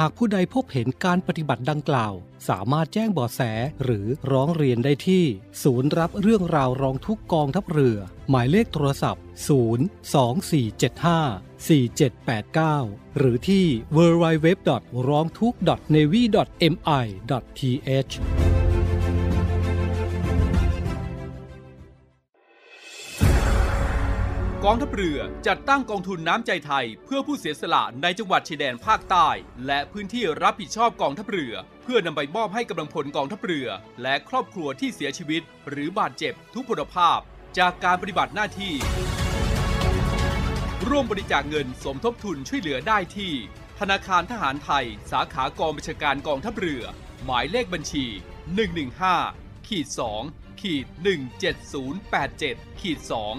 หากผู้ใดพบเห็นการปฏิบัติดังกล่าวสามารถแจ้งเบาะแสหรือร้องเรียนได้ที่ศูนย์รับเรื่องราวร้องทุกข์กองทัพเรือหมายเลขโทรศัพท์024754789หรือที่ www.rongthuk.navy.mi.thกองทัพเรือจัดตั้งกองทุนน้ำใจไทยเพื่อผู้เสียสละในจังหวัดชายแดนภาคใต้และพื้นที่รับผิดชอบกองทัพเรือเพื่อนำไปมอบให้กำลังพลกองทัพเรือและครอบครัวที่เสียชีวิตหรือบาดเจ็บทุกพลภาพจากการปฏิบัติหน้าที่ร่วมบริจาคเงินสมทบทุนช่วยเหลือได้ที่ธนาคารทหารไทยสาขากองบัญชาการกองทัพเรือหมายเลขบัญชี 115-2-17087-2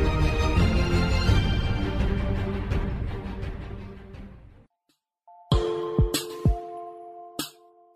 รือ024754584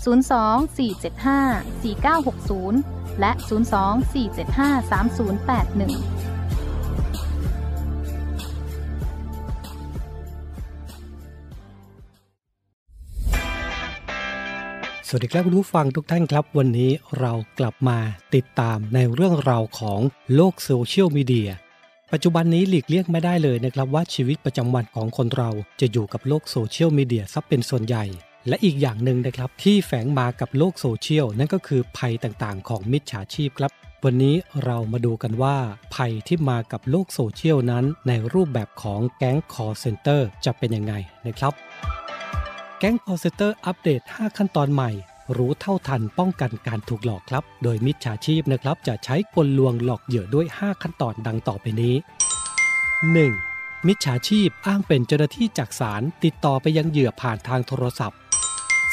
024754960 และ 024753081สวัสดีครับคุณผู้ฟังทุกท่านครับวันนี้เรากลับมาติดตามในเรื่องราวของโลกโซเชียลมีเดียปัจจุบันนี้หลีกเลี่ยงไม่ได้เลยนะครับว่าชีวิตประจำวันของคนเราจะอยู่กับโลกโซเชียลมีเดียซะเป็นส่วนใหญ่และอีกอย่างหนึ่งนะครับที่แฝงมากับโลกโซเชียลนั่นก็คือภัยต่างๆของมิจฉาชีพครับวันนี้เรามาดูกันว่าภัยที่มากับโลกโซเชียลนั้นในรูปแบบของแก๊งคอลเซ็นเตอร์จะเป็นยังไงนะครับแก๊งคอลเซ็นเตอร์อัปเดต5ขั้นตอนใหม่รู้เท่าทันป้องกันการถูกหลอกครับโดยมิจฉาชีพนะครับจะใช้กลลวงหลอกเหยื่อด้วย5ขั้นตอนดังต่อไปนี้ 1. มิจฉาชีพอ้างเป็นเจ้าหน้าที่จากศาลติดต่อไปยังเหยื่อผ่านทางโทรศัพท์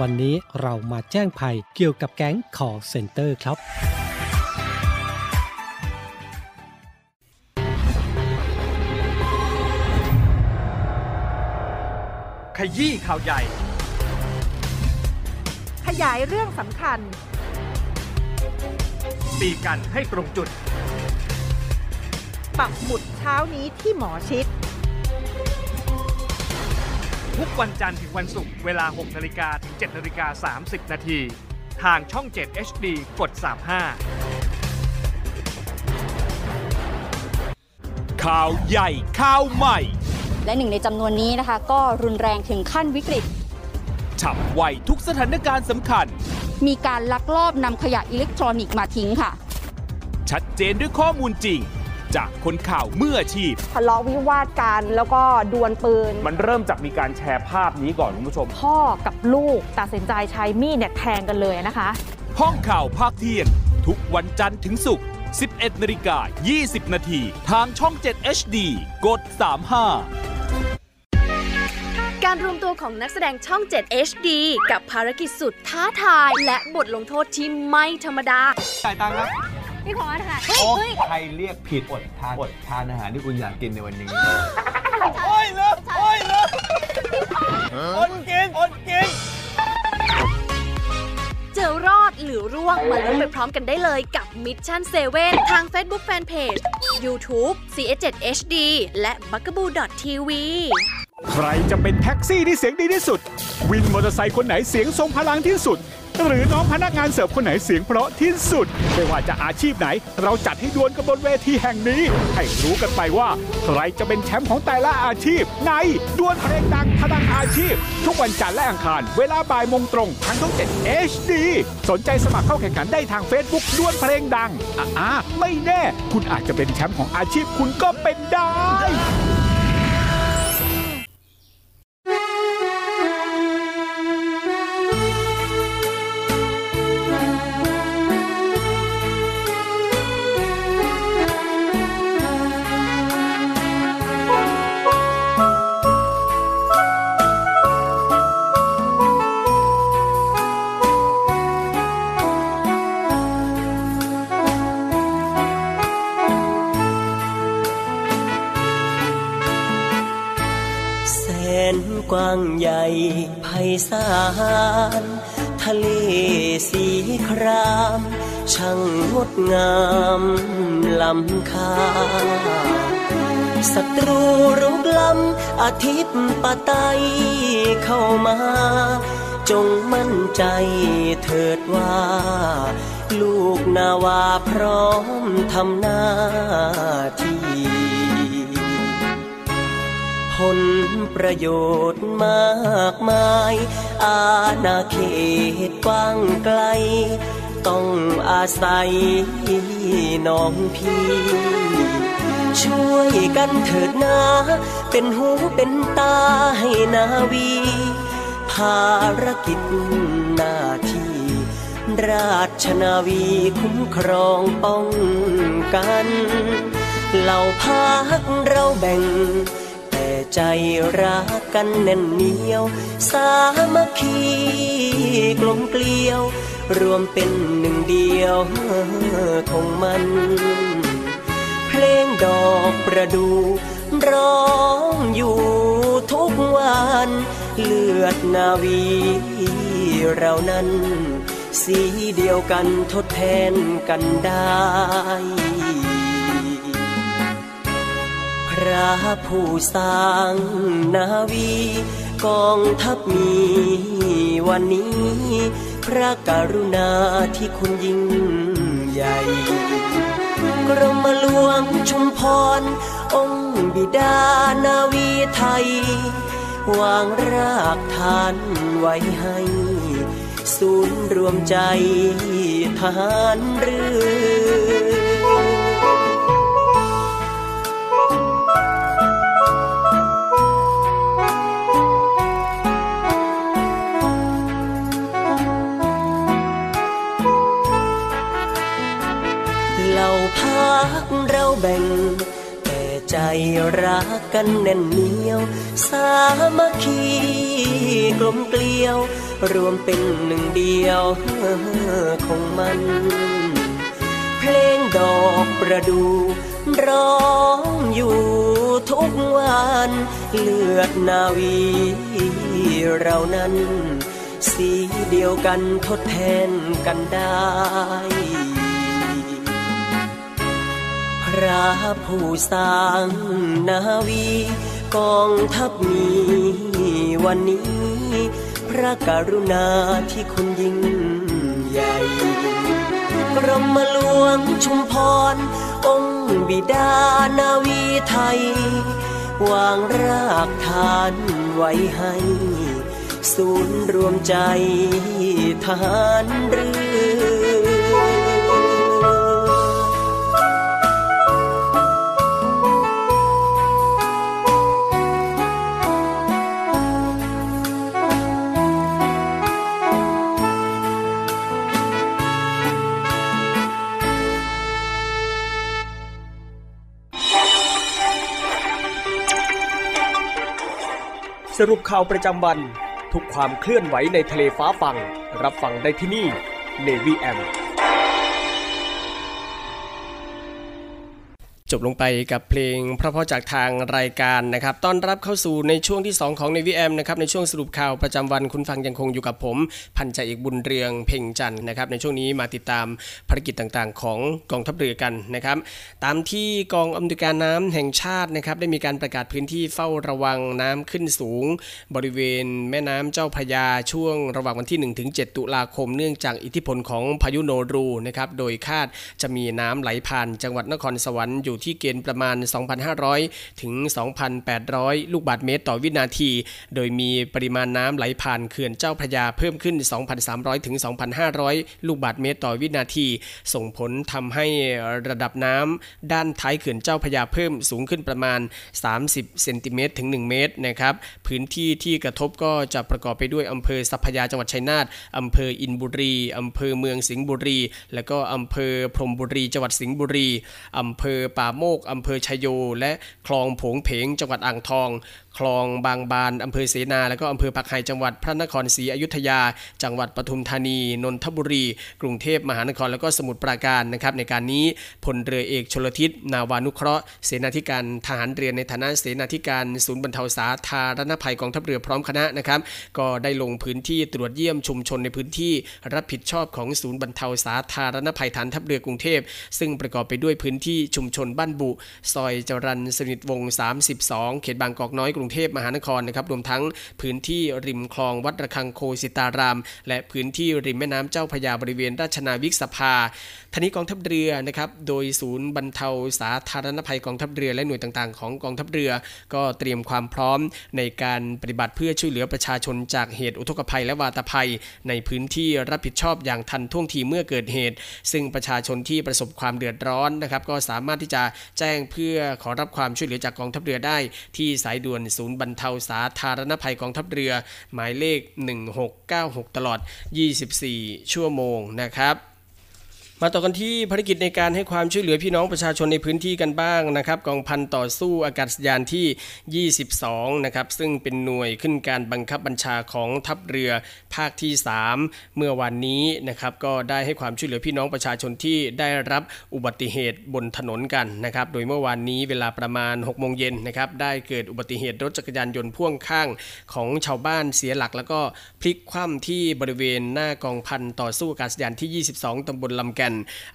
วันนี้เรามาแจ้งภัยเกี่ยวกับแก๊ง Call Center ครับขยี้ข่าวใหญ่ขยายเรื่องสำคัญตีกันให้ตรงจุดปักหมุดเช้านี้ที่หมอชิดทุกวันจันทร์ถึงวันศุกร์เวลา 6 นาฬิกาถึง 7 นาฬิกา 30 นาทีทางช่อง 7 HD กด 35 ข่าวใหญ่ข่าวใหม่และหนึ่งในจำนวนนี้นะคะก็รุนแรงถึงขั้นวิกฤตฉับไวทุกสถานการณ์สำคัญมีการลักลอบนำขยะอิเล็กทรอนิกส์มาทิ้งค่ะชัดเจนด้วยข้อมูลจริงจากคนข่าวมืออาชีพทะเลาะวิวาทกันแล้วก็ดวลปืนมันเริ่มจากมีการแชร์ภาพนี้ก่อนคุณผู้ชมพ่อกับลูกตัดสินใจใช้มีดเนี่ยแทงกันเลยนะคะห้องข่าวภาคเที่ยงทุกวันจันทร์ถึงศุกร์ 11 นาฬิกา 20 นาทีทางช่อง 7 HD กด 35การรวมตัวของนักแสดงช่อง 7 HD กับภารกิจสุดท้าทายและบทลงโทษที่ไม่ธรรมดาจ่ายตังค์ครับพี่ขออาหารใครเรียกผิดอดทานอาหารที่คุณอยากกินในวันนี้โอ้ยเลิกโอ้ยเลิกอดกินเจอรอดหรือร่วงมาลุ้นไปพร้อมกันได้เลยกับ Mission 7 ทาง Facebook Fanpage YouTube CS7 HD และ bugaboo.tvใครจะเป็นแท็กซี่ที่เสียงดีที่สุดวินมอเตอร์ไซค์คนไหนเสียงทรงพลังที่สุดหรือน้องพนักงานเสิร์ฟคนไหนเสียงเพราะที่สุดไม่ว่าจะอาชีพไหนเราจัดให้ดวลกันบนเวทีแห่งนี้ให้รู้กันไปว่าใครจะเป็นแชมป์ของแต่ละอาชีพในดวลเพลงดังพลังอาชีพทุกวันจันทร์และอังคารเวลาบ่ายโมงตรงทางช่อง 7 HD สนใจสมัครเข้าแข่งขันได้ทาง Facebook ดวลเพลงดังไม่แน่คุณอาจจะเป็นแชมป์ของอาชีพคุณก็เป็นได้กว้างใหญ่ไพศาลทะเลสีครามช่างงดงามล้ำค่าศัตรูรุกล้ำอาทิตย์ปะไตเข้ามาจงมั่นใจเถิดว่าลูกนาวาพร้อมทำหน้าที่ผลประโยชน์มากมายอาณาเขตกว้างไกลต้องอาศัยน้องพี่ช่วยกันเถิดนาเป็นหูเป็นตาให้นาวีภารกิจหน้าที่ราชนาวีคุ้มครองป้องกันเหล่าพรรคเราแบ่งใจรักกันแน่นเหนียวสามัคคีกลมเกลียวรวมเป็นหนึ่งเดียวของมันเพลงดอกประดู่ร้องอยู่ทุกวันเลือดนาวีเรานั้นสีเดียวกันทดแทนกันได้พระผู้สร้างนาวีกองทัพมีวันนี้พระกรุณาที่คุณยิ่งใหญ่กรมหลวงชุมพรองค์บิดานาวีไทยวางรากฐานไว้ให้ศูนย์รวมใจทหารเรือ พักเราแบ่งแต่ใจรักกันแน่นเหนียวสามัคคีกลมเกลียวรวมเป็นหนึ่งเดียวของมันเพลงดอกประดู่ร้องอยู่ทุกวันเลือดนาวีเรานั้นสีเดียวกันทดแทนกันได้พระผู้สร้างนาวีกองทัพมีวันนี้พระกรุณาที่คุณยิ่งใหญ่กรมหลวงชุมพรองค์บิดานาวีไทยวางรากฐานไว้ให้ศูนย์รวมใจทหารเรือสรุปข่าวประจำวันทุกความเคลื่อนไหวในทะเลฟ้าฟังรับฟังได้ที่นี่ Navy AM จบลงไปกับเพลงเพราะๆจากทางรายการนะครับต้อนรับเข้าสู่ในช่วงที่2ของ Navy AM นะครับในช่วงสรุปข่าวประจำวันคุณฟังยังคงอยู่กับผมพันจ่าเอกบุญเรืองเพ่งจันทร์นะครับในช่วงนี้มาติดตามภารกิจต่างๆของกองทัพเรือกันนะครับตามที่กองอำนวยการน้ำแห่งชาตินะครับได้มีการประกาศพื้นที่เฝ้าระวังน้ำขึ้นสูงบริเวณแม่น้ำเจ้าพระยาช่วงระหว่างวันที่1-7ตุลาคมเนื่องจากอิทธิพลของพายุโนรูนะครับโดยคาดจะมีน้ำไหลผ่านจังหวัดนครสวรรค์อยู่ที่เกณฑ์ประมาณ 2,500 ถึง 2,800 ลูกบาศก์เมตรต่อวินาทีโดยมีปริมาณน้ำไหลผ่านเขื่อนเจ้าพระยาเพิ่มขึ้น 2,300 ถึง 2,500 ลูกบาศก์เมตรต่อวินาทีส่งผลทำให้ระดับน้ำด้านท้ายเขื่อนเจ้าพระยาเพิ่มสูงขึ้นประมาณ30 เซนติเมตรถึง1 เมตรนะครับพื้นที่ที่กระทบก็จะประกอบไปด้วยอำเภอสัพพยาจังหวัดชัยนาทอำเภออินบุรีอำเภอเมืองสิงห์บุรีและก็อำเภอพรมบุรีจังหวัดสิงห์บุรีอำเภอป่าโมกอำเภอชัยโยและคลองโผงเพงจังหวัดอ่างทองคลองบางบานอำเภอเสนาและก็อำเภอปักไห่จังหวัดพระนครศรีอยุธยาจังหวัดปทุมธานีนนทบุรีกรุงเทพมหานครและก็สมุทรปราการนะครับในการนี้พลเรือเอกชลทิศนาวานุเคราะห์เสนาธิการทหารเรือในฐานะเสนาธิการศูนย์บรรเทาสาธารณภัยกองทัพเรือพร้อมคณะนะครับก็ได้ลงพื้นที่ตรวจเยี่ยมชุมชนในพื้นที่รับผิดชอบของศูนย์บรรเทาสาธารณภัยฐานทัพเรือกรุงเทพซึ่งประกอบไปด้วยพื้นที่ชุมชนบ้านบุซอยจรัญสนิทวงศ์32เขตบางกอกน้อยกรุงเทพมหานครนะครับรวมทั้งพื้นที่ริมคลองวัดระฆังโคสิตารามและพื้นที่ริมแม่น้ำเจ้าพระยาบริเวณราชนาวิกสภาทางนี้กองทัพเรือนะครับโดยศูนย์บรรเทาสาธารณภัยกองทัพเรือและหน่วยต่างๆของกองทัพเรือก็เตรียมความพร้อมในการปฏิบัติเพื่อช่วยเหลือประชาชนจากเหตุอุทกภัยและวาตภัยในพื้นที่รับผิดชอบอย่างทันท่วงทีเมื่อเกิดเหตุซึ่งประชาชนที่ประสบความเดือดร้อนนะครับก็สามารถที่จะแจ้งเพื่อขอรับความช่วยเหลือจากกองทัพเรือได้ที่สายด่วนศูนย์บรรเทาสาธารณภัยกองทัพเรือหมายเลข1696ตลอด24ชั่วโมงนะครับมาต่อกันที่ภารกิจในการให้ความช่วยเหลือพี่น้องประชาชนในพื้นที่กันบ้างนะครับกองพันต่อสู้อากาศยานที่22นะครับซึ่งเป็นหน่วยขึ้นการบังคับบัญชาของทัพเรือภาคที่3เมื่อวันนี้นะครับก็ได้ให้ความช่วยเหลือพี่น้องประชาชนที่ได้รับอุบัติเหตุบนถนนกันนะครับโดยเมื่อวานนี้เวลาประมาณ 18:00 น.นะครับได้เกิดอุบัติเหตุรถจักรยานยนต์พ่วงข้างของชาวบ้านเสียหลักแล้วก็พลิกคว่ำที่บริเวณหน้ากองพันต่อสู้อากาศยานที่22ตำบลลำแก่น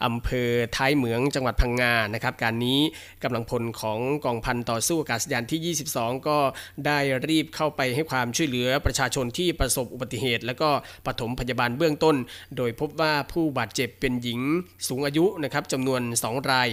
อำเภอท้ายเหมืองจังหวัดพังงานะครับการนี้กำลังพลของกองพันต่อสู้อากาศยานที่22ก็ได้รีบเข้าไปให้ความช่วยเหลือประชาชนที่ประสบอุบัติเหตุและก็ปฐมพยาบาลเบื้องต้นโดยพบว่าผู้บาดเจ็บเป็นหญิงสูงอายุนะครับจำนวน2รา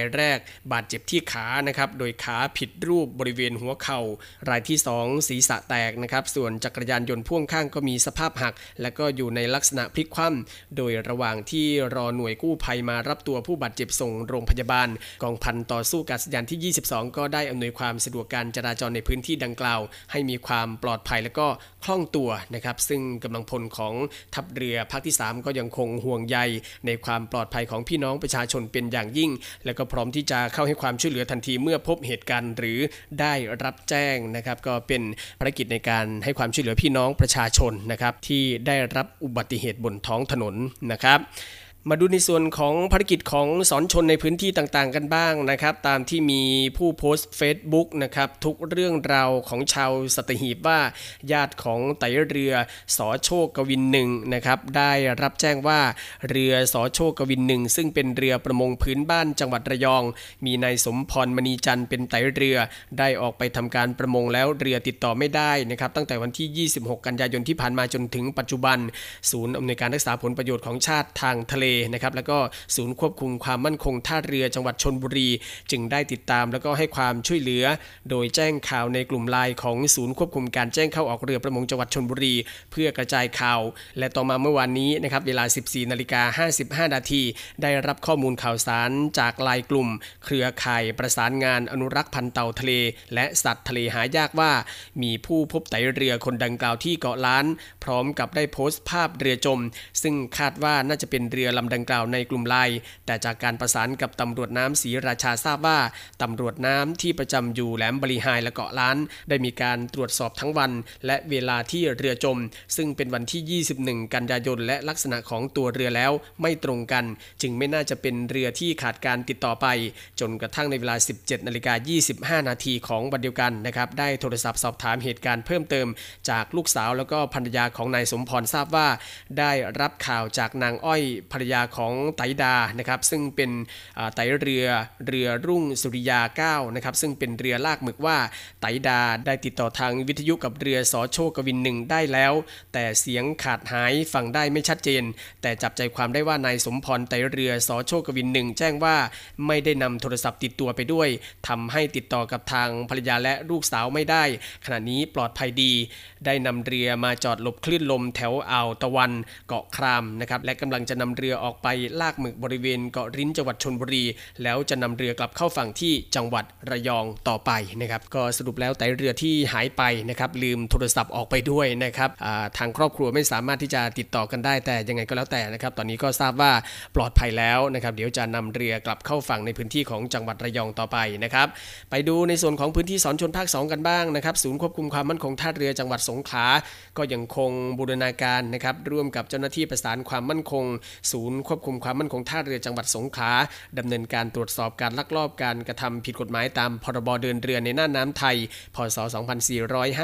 ยแรกบาดเจ็บที่ขานะครับโดยขาผิดรูปบริเวณหัวเข่ารายที่2ศีรษะแตกนะครับส่วนจักรยานยนต์พ่วงข้างก็มีสภาพหักและก็อยู่ในลักษณะพลิกคว่ำโดยระหว่างที่รอ หน่วยกู้ภัยมารับตัวผู้บาดเจ็บส่งโรงพยาบาลกองพันต่อสู้กาศยานที่22ก็ได้อำนวยความสะดวกการจราจรในพื้นที่ดังกล่าวให้มีความปลอดภัยและก็คล่องตัวนะครับซึ่งกำลังพลของทัพเรือภาคที่3ก็ยังคงห่วงใยในความปลอดภัยของพี่น้องประชาชนเป็นอย่างยิ่งและก็พร้อมที่จะเข้าให้ความช่วยเหลือทันทีเมื่อพบเหตุการณ์หรือได้รับแจ้งนะครับก็เป็นภารกิจในการให้ความช่วยเหลือพี่น้องประชาชนนะครับที่ได้รับอุบัติเหตุบนท้องถนนนะครับมาดูในส่วนของภารกิจของสอนชนในพื้นที่ต่างๆกันบ้างนะครับตามที่มีผู้โพสต์ Facebook นะครับทุกเรื่องราวของชาวสัตหีบว่าญาติของไตเรือสโชคกวิน1นะครับได้รับแจ้งว่าเรือสโชคกวิน1ซึ่งเป็นเรือประมงพื้นบ้านจังหวัดระยองมีนายสมพรมณีจันทร์เป็นไตเรือได้ออกไปทำการประมงแล้วเรือติดต่อไม่ได้นะครับตั้งแต่วันที่26กันยายนที่ผ่านมาจนถึงปัจจุบันศูนย์อำนวยการรักษาผลประโยชน์ของชาติทางทะเลนะครับแล้วก็ศูนย์ควบคุมความมั่นคงท่าเรือจังหวัดชลบุรีจึงได้ติดตามแล้วก็ให้ความช่วยเหลือโดยแจ้งข่าวในกลุ่มไลน์ของศูนย์ควบคุมการแจ้งเข้าออกเรือประมงจังหวัดชลบุรีเพื่อกระจายข่าวและต่อมาเมื่อวานนี้นะครับเวลา 14:55 น.ได้รับข้อมูลข่าวสารจากไลน์กลุ่มเครือข่ายประสานงานอนุรักษ์พันธุ์เต่าทะเลและสัตว์ทะเลหายากว่ามีผู้พบไตเรือคนดังกล่าวที่เกาะล้านพร้อมกับได้โพสต์ภาพเรือจมซึ่งคาดว่าน่าจะเป็นเรือลำดังกล่าวในกลุ่มไลน์แต่จากการประสานกับตำรวจน้ำศรีราชาทราบว่าตำรวจน้ำที่ประจำอยู่แหลมบริหายและเกาะล้านได้มีการตรวจสอบทั้งวันและเวลาที่เรือจมซึ่งเป็นวันที่21กันยายนและลักษณะของตัวเรือแล้วไม่ตรงกันจึงไม่น่าจะเป็นเรือที่ขาดการติดต่อไปจนกระทั่งในเวลา 17:25 น.ของวันเดียวกันนะครับได้โทรศัพท์สอบถามเหตุการณ์เพิ่มเติมจากลูกสาวแล้วก็ภรรยาของนายสมพรทราบว่าได้รับข่าวจากนางอ้อยภรรยาของไตดานะครับซึ่งเป็นไตเรือรุ่งสุริยา9นะครับซึ่งเป็นเรือลากหมึกว่าไตดาได้ติดต่อทางวิทยุกับเรือสโชคกวิน1ได้แล้วแต่เสียงขาดหายฟังได้ไม่ชัดเจนแต่จับใจความได้ว่านายสมพรไตเรือสโชคกวิน1แจ้งว่าไม่ได้นำโทรศัพท์ติดตัวไปด้วยทำให้ติดต่อกับทางภรรยาและลูกสาวไม่ได้ขณะนี้ปลอดภัยดีได้นำเรือมาจอดหลบคลื่นลมแถวอ่าวตะวันเกาะครามนะครับและกำลังจะนำเรือออกไปลากหมึกบริเวณเกาะริ้นจังหวัดชลบุรีแล้วจะนำเรือกลับเข้าฝั่งที่จังหวัดระยองต่อไปนะครับก็สรุปแล้วไตเรือที่หายไปนะครับลืมโทรศัพท์ออกไปด้วยนะครับทางครอบครัวไม่สามารถที่จะติดต่อกันได้แต่ยังไงก็แล้วแต่นะครับตอนนี้ก็ทราบว่าปลอดภัยแล้วนะครับเดี๋ยวจะนำเรือกลับเข้าฝั่งในพื้นที่ของจังหวัดระยองต่อไปนะครับไปดูในส่วนของพื้นที่สอนชนภาค2กันบ้างนะครับศูนย์ควบคุมความมั่นคงท่าเรือจังหวัดสงขลาก็ยังคงบูรณาการนะครับร่วมกับเจ้าหน้าที่ประสานความมั่นคงศูนย์ควบคุมความมั่นคงท่าเรือจังหวัดสงขลาดำเนินการตรวจสอบการลักลอบการกระทำผิดกฎหมายตามพรบเดินเรือในน่านน้ำไทยพ.ศ.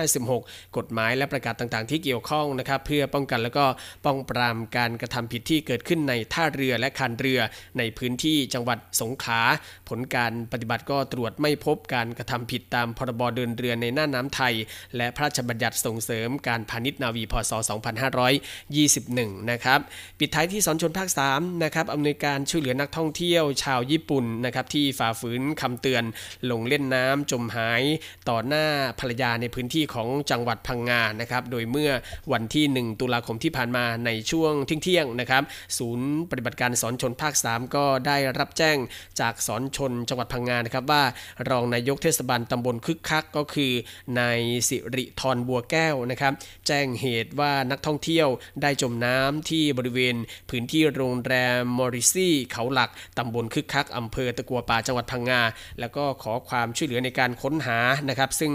2456 กฎหมายและประกาศต่างๆที่เกี่ยวข้องนะครับเพื่อป้องกันและก็ป้องปรามการกระทำผิดที่เกิดขึ้นในท่าเรือและคานเรือในพื้นที่จังหวัดสงขลาผลการปฏิบัติก็ตรวจไม่พบการกระทำผิดตามพรบเดินเรือในน่านน้ำไทยและพระราชบัญญัติส่งเสริมการพาณิชย์นาวีพ.ศ. 2521 นะครับปิดท้ายที่สอนชนภาค3นะครับอำนวยการช่วยเหลือนักท่องเที่ยวชาวญี่ปุ่นนะครับที่ฝ่าฝืนคำเตือนลงเล่นน้ำจมหายต่อหน้าภรรยาในพื้นที่ของจังหวัดพังงานะครับโดยเมื่อวันที่1ตุลาคมที่ผ่านมาในช่วงเที่ยงนะครับศูนย์ปฏิบัติการสอนชนภาค3ก็ได้รับแจ้งจากสอนชนจังหวัดพังงานะครับว่ารองนายกเทศบาลตำบลคึกคักก็คือนายสิริธรบัวแก้วนะครับแจ้งเหตุว่านักท่องเที่ยวได้จมน้ำที่บริเวณพื้นที่โรงแรมมอริซี่เขาหลักตำบลคึกคักอำเภอตะกัวป่าจังหวัดพังงาแล้วก็ขอความช่วยเหลือในการค้นหานะครับซึ่ง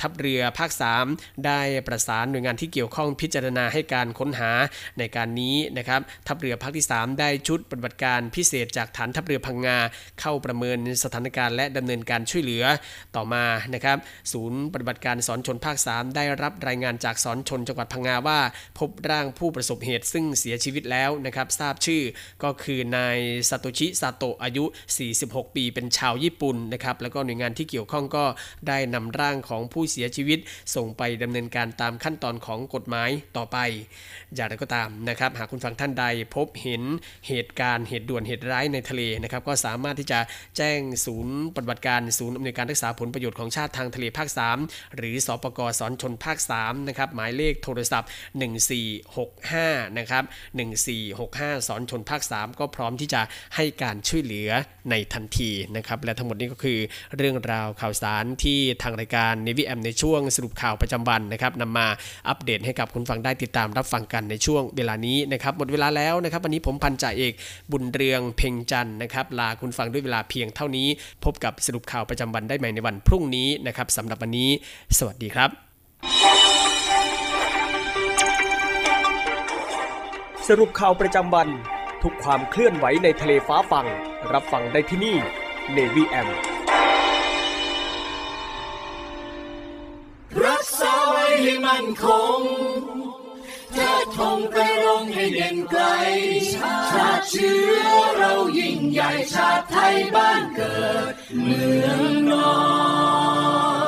ทัพเรือภาค3ได้ประสานหน่วยงานที่เกี่ยวข้องพิจารณาให้การค้นหาในการนี้นะครับทัพเรือภาคที่3ได้ชุดปฏิบัติการพิเศษจากฐานทัพเรือพังงาเข้าประเมินสถานการณ์และดำเนินการช่วยเหลือต่อมานะครับศูนย์ปฏิบัติการสอนชนภาค3ได้รับรายงานจากสอนชนจังหวัดพังงาว่าพบร่างผู้ประสบเหตุซึ่งเสียชีวิตแล้วนะครับทราบชื่อก็คือนายซาโตชิซาโตะอายุ46ปีเป็นชาวญี่ปุ่นนะครับแล้วก็หน่วยงานที่เกี่ยวข้องก็ได้นำร่างของผู้เสียชีวิตส่งไปดำเนินการตามขั้นตอนของกฎหมายต่อไปอย่างไรก็ตามนะครับหากคุณฟังท่านใดพบเห็นเหตุการณ์เหตุด่วนเหตุร้ายในทะเลนะครับก็สามารถที่จะแจ้งศูนย์ปฏิบัติการศูนย์อำนวยการรักษาผลประโยชน์ของชาติทางทะเลภาค3หรือสปก.สอนชนภาค3นะครับหมายเลขโทรศัพท์1465นะครับ1465 5สอนชนภาค3ก็พร้อมที่จะให้การช่วยเหลือในทันทีนะครับและทั้งหมดนี้ก็คือเรื่องราวข่าวสารที่ทางรายการ Navy AM ในช่วงสรุปข่าวประจำวันนะครับนำมาอัปเดตให้กับคุณฟังได้ติดตามรับฟังกันในช่วงเวลานี้นะครับหมดเวลาแล้วนะครับวันนี้ผมพันจ่าเอกบุญเรืองเพ็งจันทร์นะครับลาคุณฟังด้วยเวลาเพียงเท่านี้พบกับสรุปข่าวประจำวันได้ใหม่ในวันพรุ่งนี้นะครับสำหรับวันนี้สวัสดีครับสรุปข่าวประจำวันทุกความเคลื่อนไหวในทะเลฟ้าฟังรับฟังได้ที่นี่ Navy AM รักษาไว้ให้มั่นคงเทิดธงไปรงให้เด่นไกลชาติเชื้อเรายิ่งใหญ่ชาติไทยบ้านเกิดเมืองนอน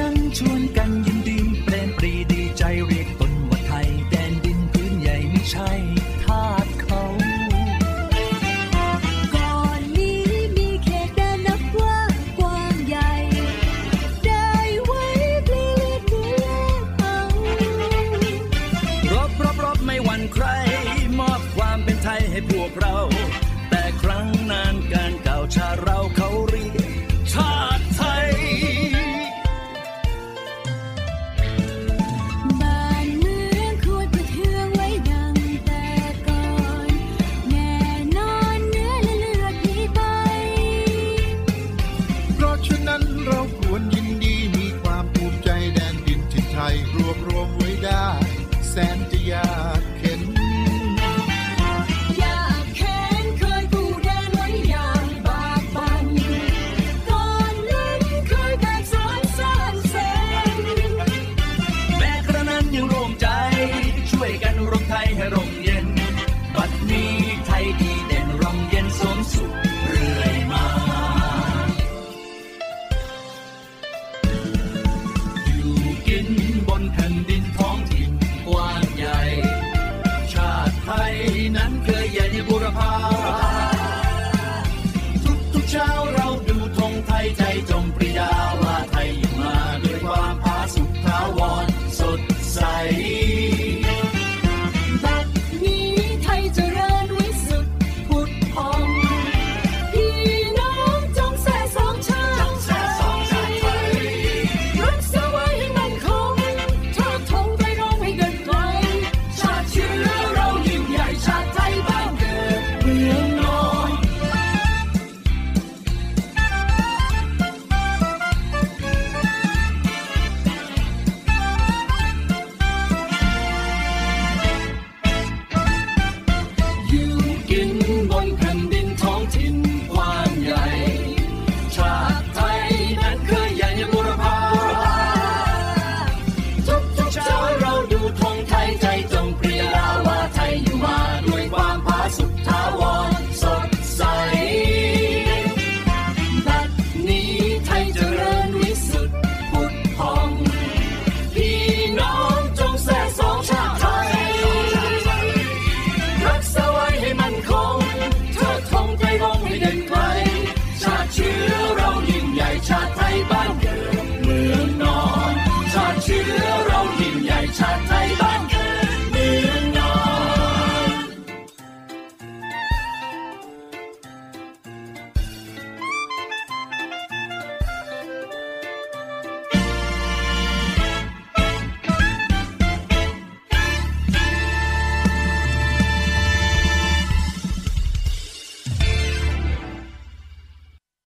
นั้นเคยใหญ่ในบุรพาทุกเช้าเรา